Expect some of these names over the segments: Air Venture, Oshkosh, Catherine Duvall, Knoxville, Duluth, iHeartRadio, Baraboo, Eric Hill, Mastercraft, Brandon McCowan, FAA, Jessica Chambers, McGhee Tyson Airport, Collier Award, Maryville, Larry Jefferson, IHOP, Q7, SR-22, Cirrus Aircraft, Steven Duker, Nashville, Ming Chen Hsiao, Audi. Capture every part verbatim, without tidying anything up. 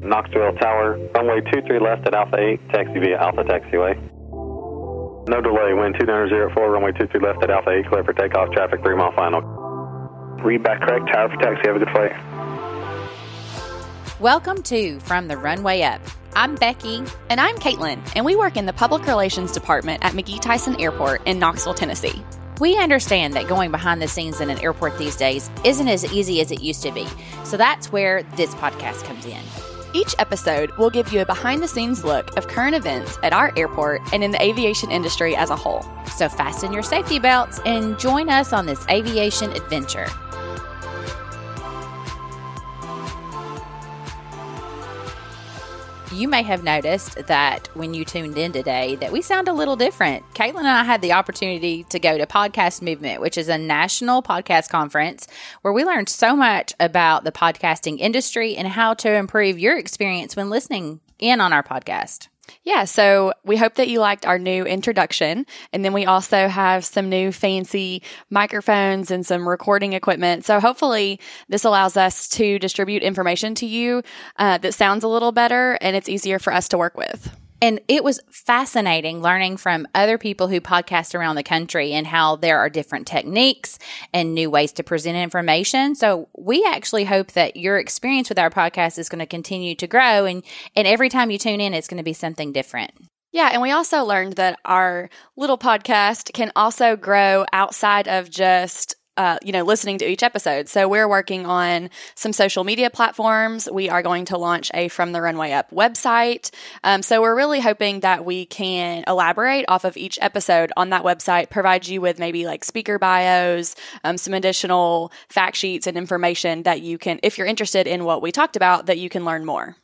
Knoxville Tower, runway two three left at Alpha eight, taxi via Alpha Taxiway. No delay, wind two nine zero four, runway two three left at Alpha eight, clear for takeoff, traffic three mile final. Read back correct, tower for taxi, have a good flight. Welcome to From the Runway Up. I'm Becky. And I'm Caitlin, and we work in the Public Relations Department at McGhee Tyson Airport in Knoxville, Tennessee. We understand that going behind the scenes in an airport these days isn't as easy as it used to be, so that's where this podcast comes in. Each episode will give you a behind-the-scenes look of current events at our airport and in the aviation industry as a whole. So fasten your safety belts and join us on this aviation adventure. You may have noticed that when you tuned in today that we sound a little different. Caitlin and I had the opportunity to go to Podcast Movement, which is a national podcast conference where we learned so much about the podcasting industry and how to improve your experience when listening in on our podcast. Yeah, so we hope that you liked our new introduction, and then we also have some new fancy microphones and some recording equipment. So hopefully this allows us to distribute information to you uh, that sounds a little better, and it's easier for us to work with. And it was fascinating learning from other people who podcast around the country and how there are different techniques and new ways to present information. So we actually hope that your experience with our podcast is going to continue to grow. And, and every time you tune in, it's going to be something different. Yeah, and we also learned that our little podcast can also grow outside of just Uh, you know, listening to each episode. So we're working on some social media platforms. We are going to launch a From the Runway Up website. Um, so we're really hoping that we can elaborate off of each episode on that website, provide you with maybe like speaker bios, um, some additional fact sheets and information that you can, if you're interested in what we talked about, that you can learn more.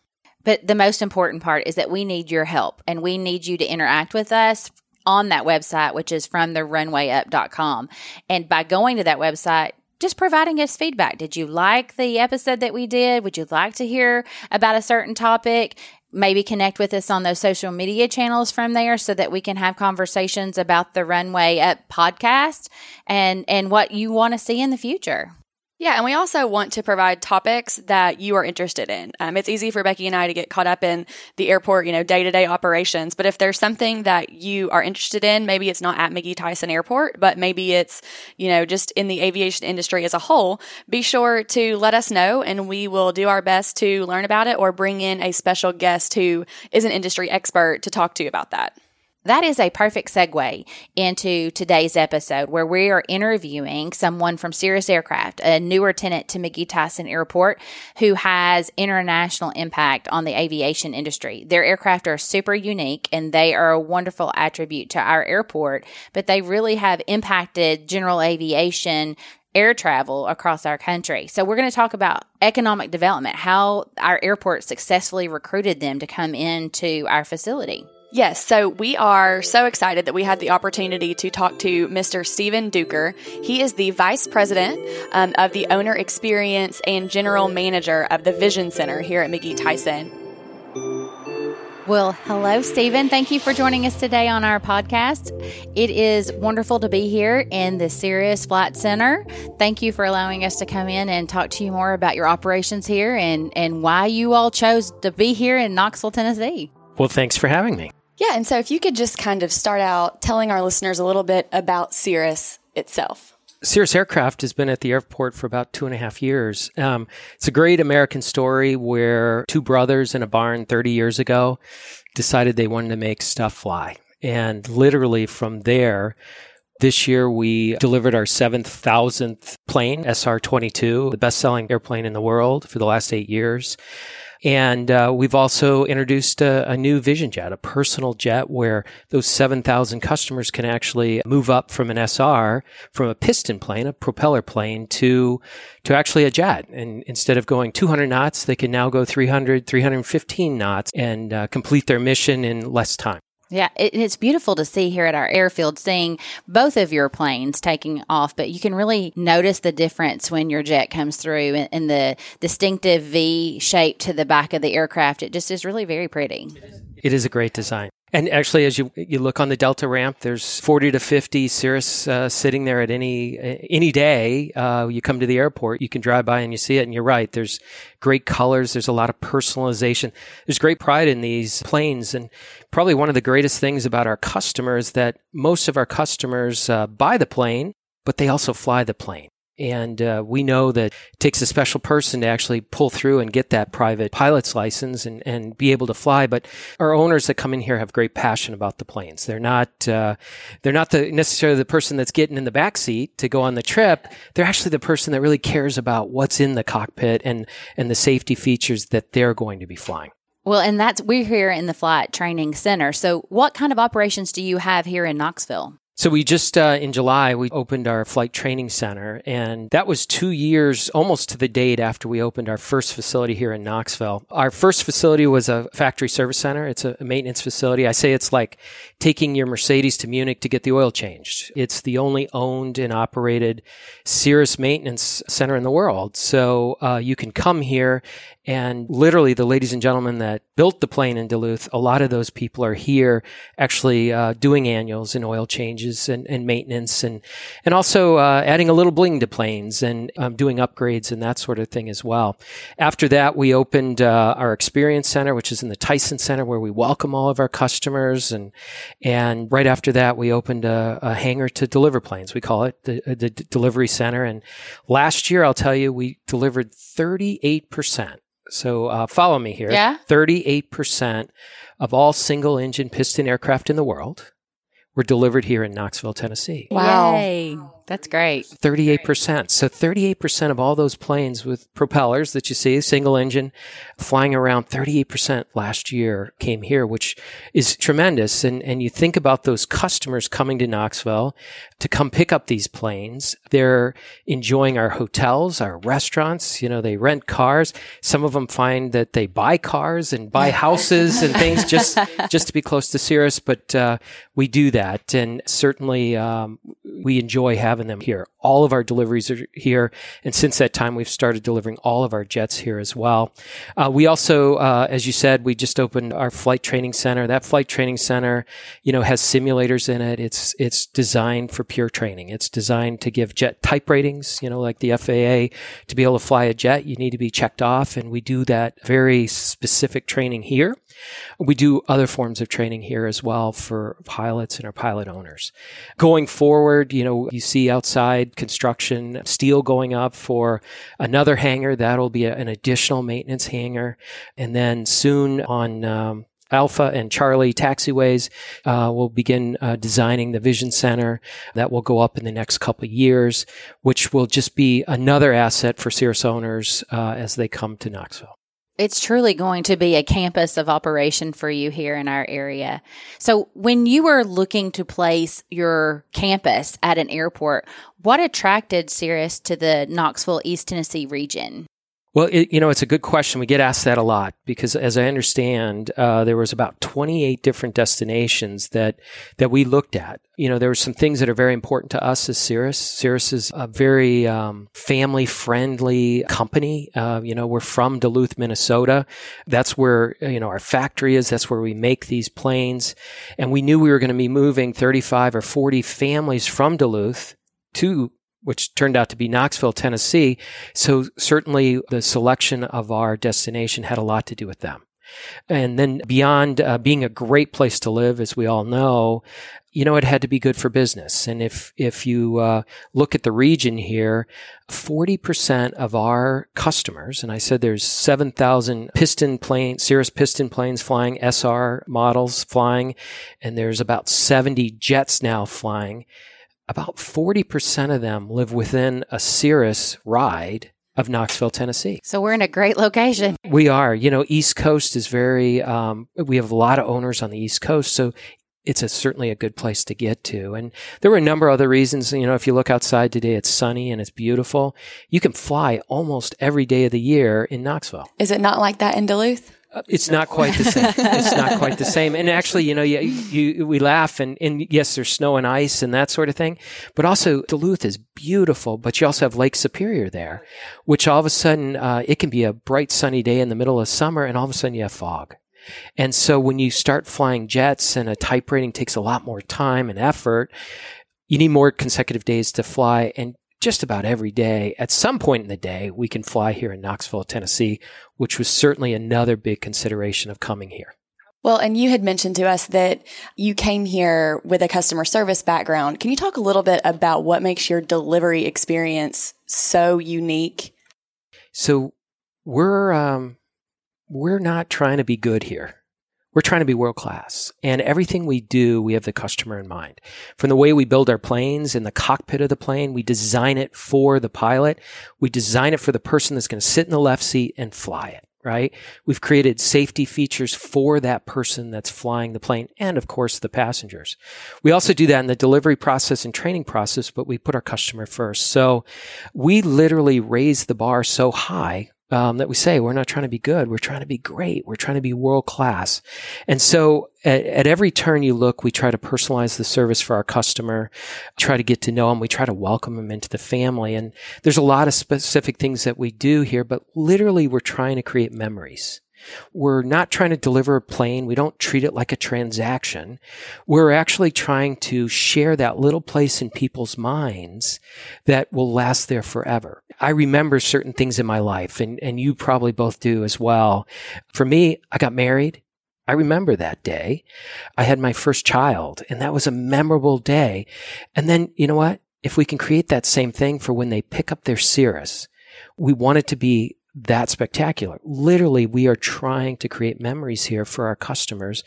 But the most important part is that we need your help and we need you to interact with us on that website, which is from the runway up dot com. And by going to that website, just providing us feedback. Did you like the episode that we did? Would you like to hear about a certain topic? Maybe connect with us on those social media channels from there so that we can have conversations about the Runway Up podcast and, and what you want to see in the future. Yeah, and we also want to provide topics that you are interested in. Um, it's easy for Becky and I to get caught up in the airport, you know, day-to-day operations. But if there's something that you are interested in, maybe it's not at McGhee Tyson Airport, but maybe it's, you know, just in the aviation industry as a whole, be sure to let us know and we will do our best to learn about it or bring in a special guest who is an industry expert to talk to you about that. That is a perfect segue into today's episode where we are interviewing someone from Cirrus Aircraft, a newer tenant to McGhee Tyson Airport who has international impact on the aviation industry. Their aircraft are super unique and they are a wonderful attribute to our airport, but they really have impacted general aviation air travel across our country. So we're going to talk about economic development, how our airport successfully recruited them to come into our facility. Yes, so we are so excited that we had the opportunity to talk to Mister Steven Duker. He is the Vice President um, of the Owner Experience and General Manager of the Vision Center here at McGhee Tyson. Well, hello, Steven. Thank you for joining us today on our podcast. It is wonderful to be here in the Cirrus Flight Center. Thank you for allowing us to come in and talk to you more about your operations here and, and why you all chose to be here in Knoxville, Tennessee. Well, thanks for having me. Yeah, and so if you could just kind of start out telling our listeners a little bit about Cirrus itself. Cirrus Aircraft has been at the airport for about two and a half years. Um, it's a great American story where two brothers in a barn thirty years ago decided they wanted to make stuff fly. And literally from there, this year we delivered our seven thousandth plane, S R twenty-two, the best-selling airplane in the world for the last eight years. And uh, we've also introduced a, a new Vision Jet, a personal jet where those seven thousand customers can actually move up from an S R, from a piston plane, a propeller plane, to to actually a jet. And instead of going two hundred knots, they can now go three hundred, three fifteen knots and uh, complete their mission in less time. Yeah, it, it's beautiful to see here at our airfield, seeing both of your planes taking off, but you can really notice the difference when your jet comes through and, and the distinctive V shape to the back of the aircraft. It just is really very pretty. It is a great design. And actually, as you you look on the Delta ramp, there's forty to fifty Cirrus uh, sitting there at any any day. Uh, you come to the airport, you can drive by and you see it. And you're right, there's great colors. There's a lot of personalization. There's great pride in these planes. And probably one of the greatest things about our customers is that most of our customers uh, buy the plane, but they also fly the plane. And uh, we know that it takes a special person to actually pull through and get that private pilot's license and, and be able to fly. But our owners that come in here have great passion about the planes. They're not uh, they're not the, necessarily the person that's getting in the back seat to go on the trip. They're actually the person that really cares about what's in the cockpit and and the safety features that they're going to be flying. Well, and that's we're here in the Flight Training Center. So, what kind of operations do you have here in Knoxville? So we just, uh, in July, we opened our Flight Training Center, and that was two years, almost to the date after we opened our first facility here in Knoxville. Our first facility was a factory service center. It's a maintenance facility. I say it's like taking your Mercedes to Munich to get the oil changed. It's the only owned and operated Cirrus maintenance center in the world. So uh, you can come here, and literally the ladies and gentlemen that built the plane in Duluth, a lot of those people are here actually uh, doing annuals and oil changes. And, and maintenance and and also uh, adding a little bling to planes and um, doing upgrades and that sort of thing as well. After that, we opened uh, our Experience Center, which is in the Tyson Center, where we welcome all of our customers. And and right after that, we opened a, a hangar to deliver planes. We call it the, the Delivery Center. And last year, I'll tell you, we delivered thirty-eight percent. So uh, follow me here. Yeah. thirty-eight percent of all single-engine piston aircraft in the world were delivered here in Knoxville, Tennessee. Wow. Yay. That's great. thirty-eight percent. So thirty-eight percent of all those planes with propellers that you see, single engine, flying around, thirty-eight percent last year came here, which is tremendous. And and you think about those customers coming to Knoxville to come pick up these planes. They're enjoying our hotels, our restaurants. You know, they rent cars. Some of them find that they buy cars and buy houses and things just, just to be close to Cirrus. But uh, we do that. And certainly um, we enjoy having having them here. All of our deliveries are here. And since that time, we've started delivering all of our jets here as well. Uh, we also, uh, as you said, we just opened our Flight Training Center. That Flight Training Center, you know, has simulators in it. It's, it's designed for pure training. It's designed to give jet type ratings, you know, like the F A A. To be able to fly a jet, you need to be checked off. And we do that very specific training here. We do other forms of training here as well for pilots and our pilot owners. Going forward, you know, you see outside construction, steel going up for another hangar. That'll be a, an additional maintenance hangar. And then soon on um, Alpha and Charlie taxiways, uh, we'll begin uh, designing the Vision Center. That will go up in the next couple of years, which will just be another asset for Cirrus owners uh, as they come to Knoxville. It's truly going to be a campus of operation for you here in our area. So when you were looking to place your campus at an airport, what attracted Cirrus to the Knoxville, East Tennessee region? Well, it, you know, it's a good question. We get asked that a lot because, as I understand, uh, there was about twenty-eight different destinations that that we looked at. You know, there were some things that are very important to us as Cirrus. Cirrus is a very um, family-friendly company. Uh, you know, we're from Duluth, Minnesota. That's where, you know, our factory is. That's where we make these planes. And we knew we were going to be moving thirty-five or forty families from Duluth to which turned out to be Knoxville, Tennessee. So certainly the selection of our destination had a lot to do with them. And then beyond uh, being a great place to live, as we all know, you know, it had to be good for business. And if if you uh, look at the region here, forty percent of our customers, and I said there's seven thousand piston planes, Cirrus piston planes flying, S R models flying, and there's about seventy jets now flying. About forty percent of them live within a Cirrus ride of Knoxville, Tennessee. So we're in a great location. We are. You know, East Coast is very, um, we have a lot of owners on the East Coast. So it's a, certainly a good place to get to. And there were a number of other reasons. You know, if you look outside today, it's sunny and it's beautiful. You can fly almost every day of the year in Knoxville. Is it not like that in Duluth? It's not quite the same. It's not quite the same. And actually, you know, you, you, we laugh and, and yes, there's snow and ice and that sort of thing. But also Duluth is beautiful, but you also have Lake Superior there, which all of a sudden, uh, it can be a bright sunny day in the middle of summer and all of a sudden you have fog. And so when you start flying jets and a type rating takes a lot more time and effort, you need more consecutive days to fly. And just about every day, at some point in the day, we can fly here in Knoxville, Tennessee, which was certainly another big consideration of coming here. Well, and you had mentioned to us that you came here with a customer service background. Can you talk a little bit about what makes your delivery experience so unique? So we're um, we're not trying to be good here. We're trying to be world-class. And everything we do, we have the customer in mind. From the way we build our planes in the cockpit of the plane, we design it for the pilot. We design it for the person that's going to sit in the left seat and fly it. Right? We've created safety features for that person that's flying the plane and, of course, the passengers. We also do that in the delivery process and training process, but we put our customer first. So we literally raise the bar so high um, that we say we're not trying to be good. We're trying to be great. We're trying to be world class. And so at, at every turn you look, we try to personalize the service for our customer, try to get to know them. We try to welcome them into the family. And there's a lot of specific things that we do here, but literally we're trying to create memories. We're not trying to deliver a plane. We don't treat it like a transaction. We're actually trying to share that little place in people's minds that will last there forever. I remember certain things in my life, and, and you probably both do as well. For me, I got married. I remember that day. I had my first child, and that was a memorable day. And then, you know what? If we can create that same thing for when they pick up their Cirrus, we want it to be that spectacular. Literally, we are trying to create memories here for our customers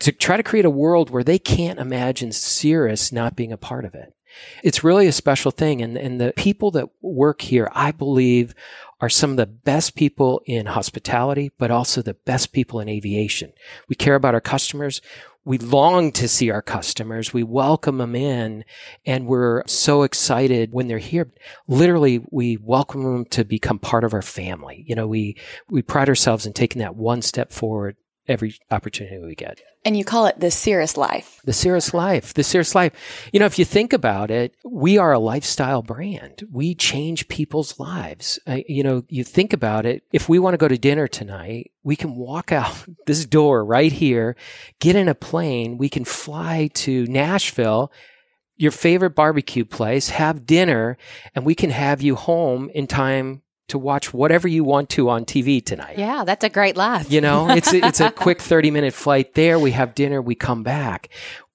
to try to create a world where they can't imagine Cirrus not being a part of it. It's really a special thing. And, and the people that work here, I believe, are some of the best people in hospitality, but also the best people in aviation. We care about our customers. We long to see our customers. We welcome them in, and we're so excited when they're here. Literally, we welcome them to become part of our family. You know, we, we pride ourselves in taking that one step forward every opportunity we get. And you call it the Cirrus Life. The Cirrus Life. The Cirrus Life. You know, if you think about it, we are a lifestyle brand. We change people's lives. I, you know, you think about it. If we want to go to dinner tonight, we can walk out this door right here, get in a plane. We can fly to Nashville, your favorite barbecue place, have dinner, and we can have you home in time to watch whatever you want to on T V tonight. Yeah, that's a great life. You know, it's a, it's a quick thirty-minute flight there. We have dinner. We come back.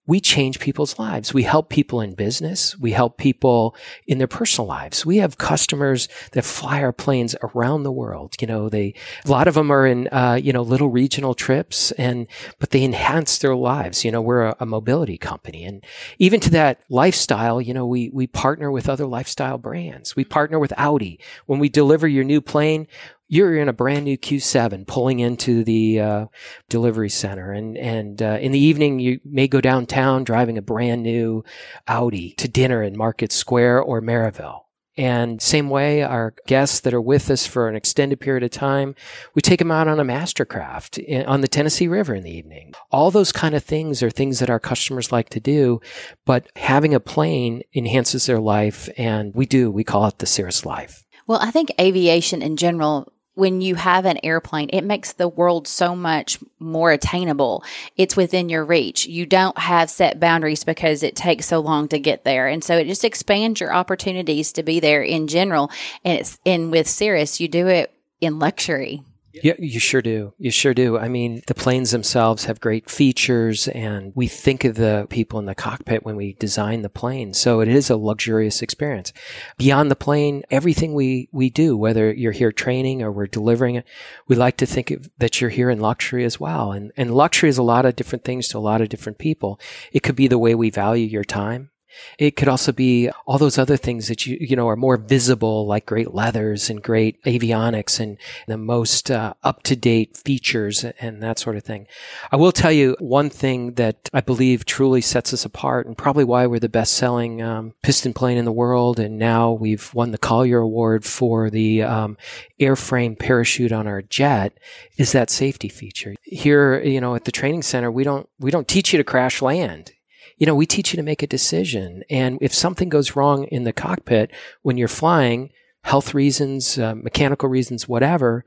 We change people's lives. We help people in business. We help people in their personal lives. We have customers that fly our planes around the world. You know, they, a lot of them are in, uh, you know, little regional trips, and, but they enhance their lives. You know, we're a, a mobility company. And even to that lifestyle, you know, we, we partner with other lifestyle brands. We partner with Audi. When we deliver your new plane, you're in a brand new Q seven pulling into the uh, delivery center. And, and uh, in the evening, you may go downtown driving a brand new Audi to dinner in Market Square or Maryville. And same way, our guests that are with us for an extended period of time, we take them out on a Mastercraft on the Tennessee River in the evening. All those kind of things are things that our customers like to do, but having a plane enhances their life. And we do, we call it the Cirrus Life. Well, I think aviation in general, when you have an airplane, it makes the world so much more attainable. It's within your reach. You don't have set boundaries because it takes so long to get there. And so it just expands your opportunities to be there in general. And, it's, and with Cirrus, you do it in luxury. Yeah, you sure do. You sure do. I mean, the planes themselves have great features, and we think of the people in the cockpit when we design the plane. So it is a luxurious experience. Beyond the plane, everything we, we do, whether you're here training or we're delivering it, we like to think of, that you're here in luxury as well. And, and luxury is a lot of different things to a lot of different people. It could be the way we value your time. It could also be all those other things that you you know are more visible, like great leathers and great avionics and the most uh, up-to-date features and that sort of thing. I will tell you one thing that I believe truly sets us apart, and probably why we're the best-selling um, piston plane in the world, and now we've won the Collier Award for the um, airframe parachute on our jet, is that safety feature. Here, you know, at the training center, we don't we don't teach you to crash land. You know, we teach you to make a decision. And if something goes wrong in the cockpit when you're flying, health reasons, uh, mechanical reasons, whatever,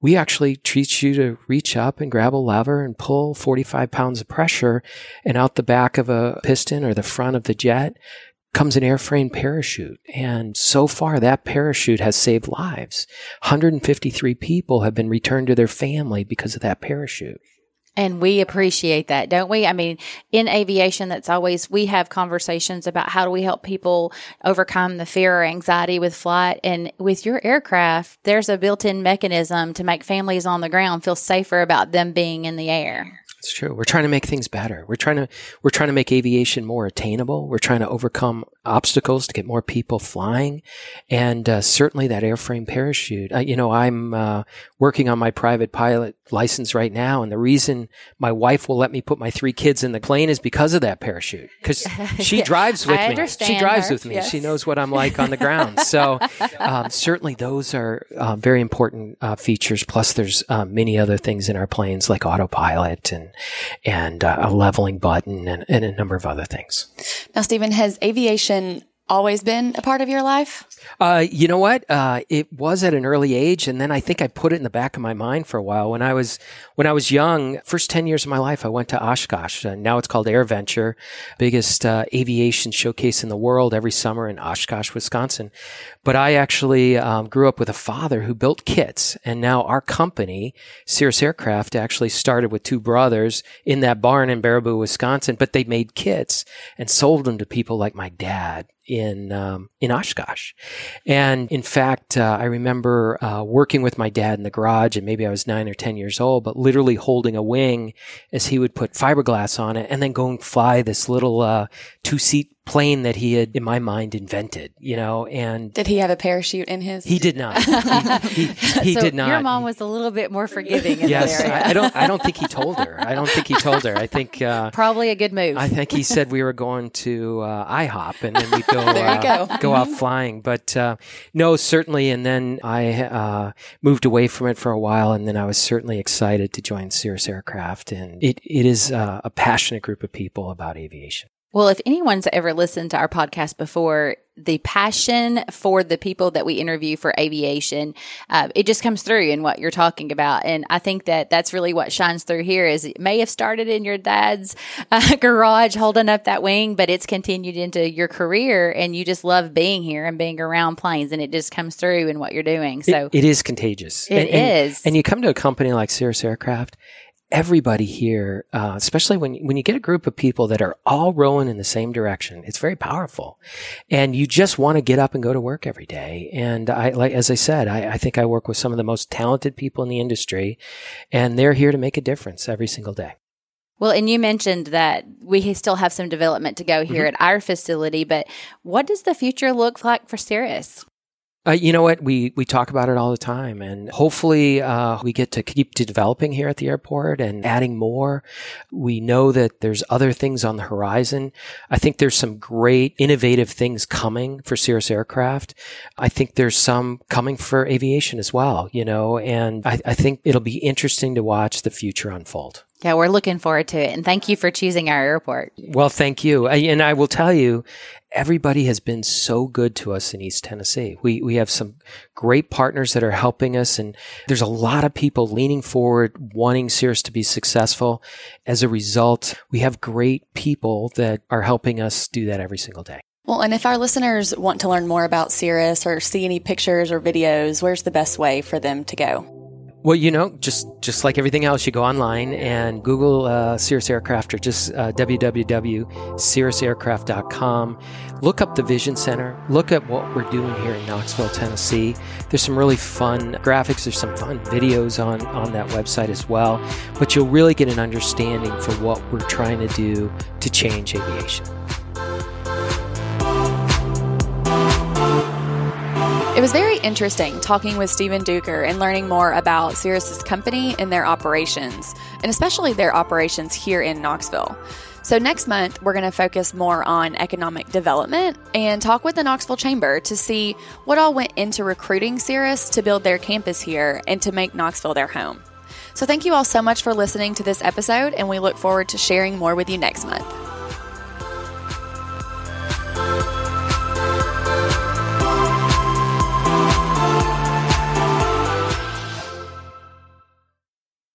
we actually teach you to reach up and grab a lever and pull forty-five pounds of pressure, and out the back of a piston or the front of the jet comes an airframe parachute. And so far, that parachute has saved lives. one hundred fifty-three people have been returned to their family because of that parachute. And we appreciate that, don't we? I mean, in aviation, that's always, we have conversations about how do we help people overcome the fear or anxiety with flight. And with your aircraft, there's a built-in mechanism to make families on the ground feel safer about them being in the air. It's true. We're trying to make things better. We're trying to, we're trying to make aviation more attainable. We're trying to overcome obstacles to get more people flying. And uh, certainly that airframe parachute, uh, you know, I'm uh, working on my private pilot license right now. And the reason my wife will let me put my three kids in the plane is because of that parachute. Cause she drives with me. She drives her. with me. Yes. She knows what I'm like on the ground. So um, certainly those are uh, very important uh, features. Plus there's uh, many other things in our planes like autopilot and and uh, a leveling button and, and a number of other things. Now, Steven, has aviation always been a part of your life? Uh, you know what? Uh, it was at an early age. And then I think I put it in the back of my mind for a while. When I was, when I was young, first ten years of my life, I went to Oshkosh. Uh, now it's called Air Venture, biggest uh, aviation showcase in the world every summer in Oshkosh, Wisconsin. But I actually um, grew up with a father who built kits. And now our company, Cirrus Aircraft, actually started with two brothers in that barn in Baraboo, Wisconsin, but they made kits and sold them to people like my dad in um, in Oshkosh. And in fact, uh, I remember uh, working with my dad in the garage, and maybe I was nine or ten years old, but literally holding a wing as he would put fiberglass on it and then go and fly this little uh, two-seat plane that he had, in my mind, invented, you know, and... Did he have a parachute in his... He did not. He, he, he so did not. Your mom was a little bit more forgiving in yes, that area. I, I don't I don't think he told her. I don't think he told her. I think... Uh, Probably a good move. I think he said we were going to uh, IHOP and then we'd go, uh, go. go out flying. But uh, no, certainly. And then I uh, moved away from it for a while, and then I was certainly excited to join Cirrus Aircraft. And it, it is uh, a passionate group of people about aviation. Well, if anyone's ever listened to our podcast before, the passion for the people that we interview for aviation, uh, it just comes through in what you're talking about. And I think that that's really what shines through here. Is it may have started in your dad's uh, garage holding up that wing, but it's continued into your career, and you just love being here and being around planes, and it just comes through in what you're doing. So It, it is contagious. It and, is. And, and you come to a company like Cirrus Aircraft, everybody here, uh, especially when, when you get a group of people that are all rowing in the same direction, it's very powerful. And you just want to get up and go to work every day. And I, like, as I said, I, I think I work with some of the most talented people in the industry, and they're here to make a difference every single day. Well, and you mentioned that we still have some development to go here mm-hmm. at our facility, but what does the future look like for Cirrus? Uh, you know what? We, we talk about it all the time, and hopefully, uh, we get to keep developing here at the airport and adding more. We know that there's other things on the horizon. I think there's some great innovative things coming for Cirrus Aircraft. I think there's some coming for aviation as well, you know, and I, I think it'll be interesting to watch the future unfold. Yeah, we're looking forward to it. And thank you for choosing our airport. Well, thank you. And I will tell you, everybody has been so good to us in East Tennessee. We we have some great partners that are helping us, and there's a lot of people leaning forward, wanting Cirrus to be successful. As a result, we have great people that are helping us do that every single day. Well, and if our listeners want to learn more about Cirrus or see any pictures or videos, where's the best way for them to go? Well, you know, just, just like everything else, you go online and Google uh, Cirrus Aircraft, or just uh, w w w dot cirrus aircraft dot com. Look up the Vision Center. Look at what we're doing here in Knoxville, Tennessee. There's some really fun graphics. There's some fun videos on, on that website as well. But you'll really get an understanding for what we're trying to do to change aviation. It was very interesting talking with Steven Duker and learning more about Cirrus's company and their operations, and especially their operations here in Knoxville. So next month, we're going to focus more on economic development and talk with the Knoxville Chamber to see what all went into recruiting Cirrus to build their campus here and to make Knoxville their home. So thank you all so much for listening to this episode, and we look forward to sharing more with you next month.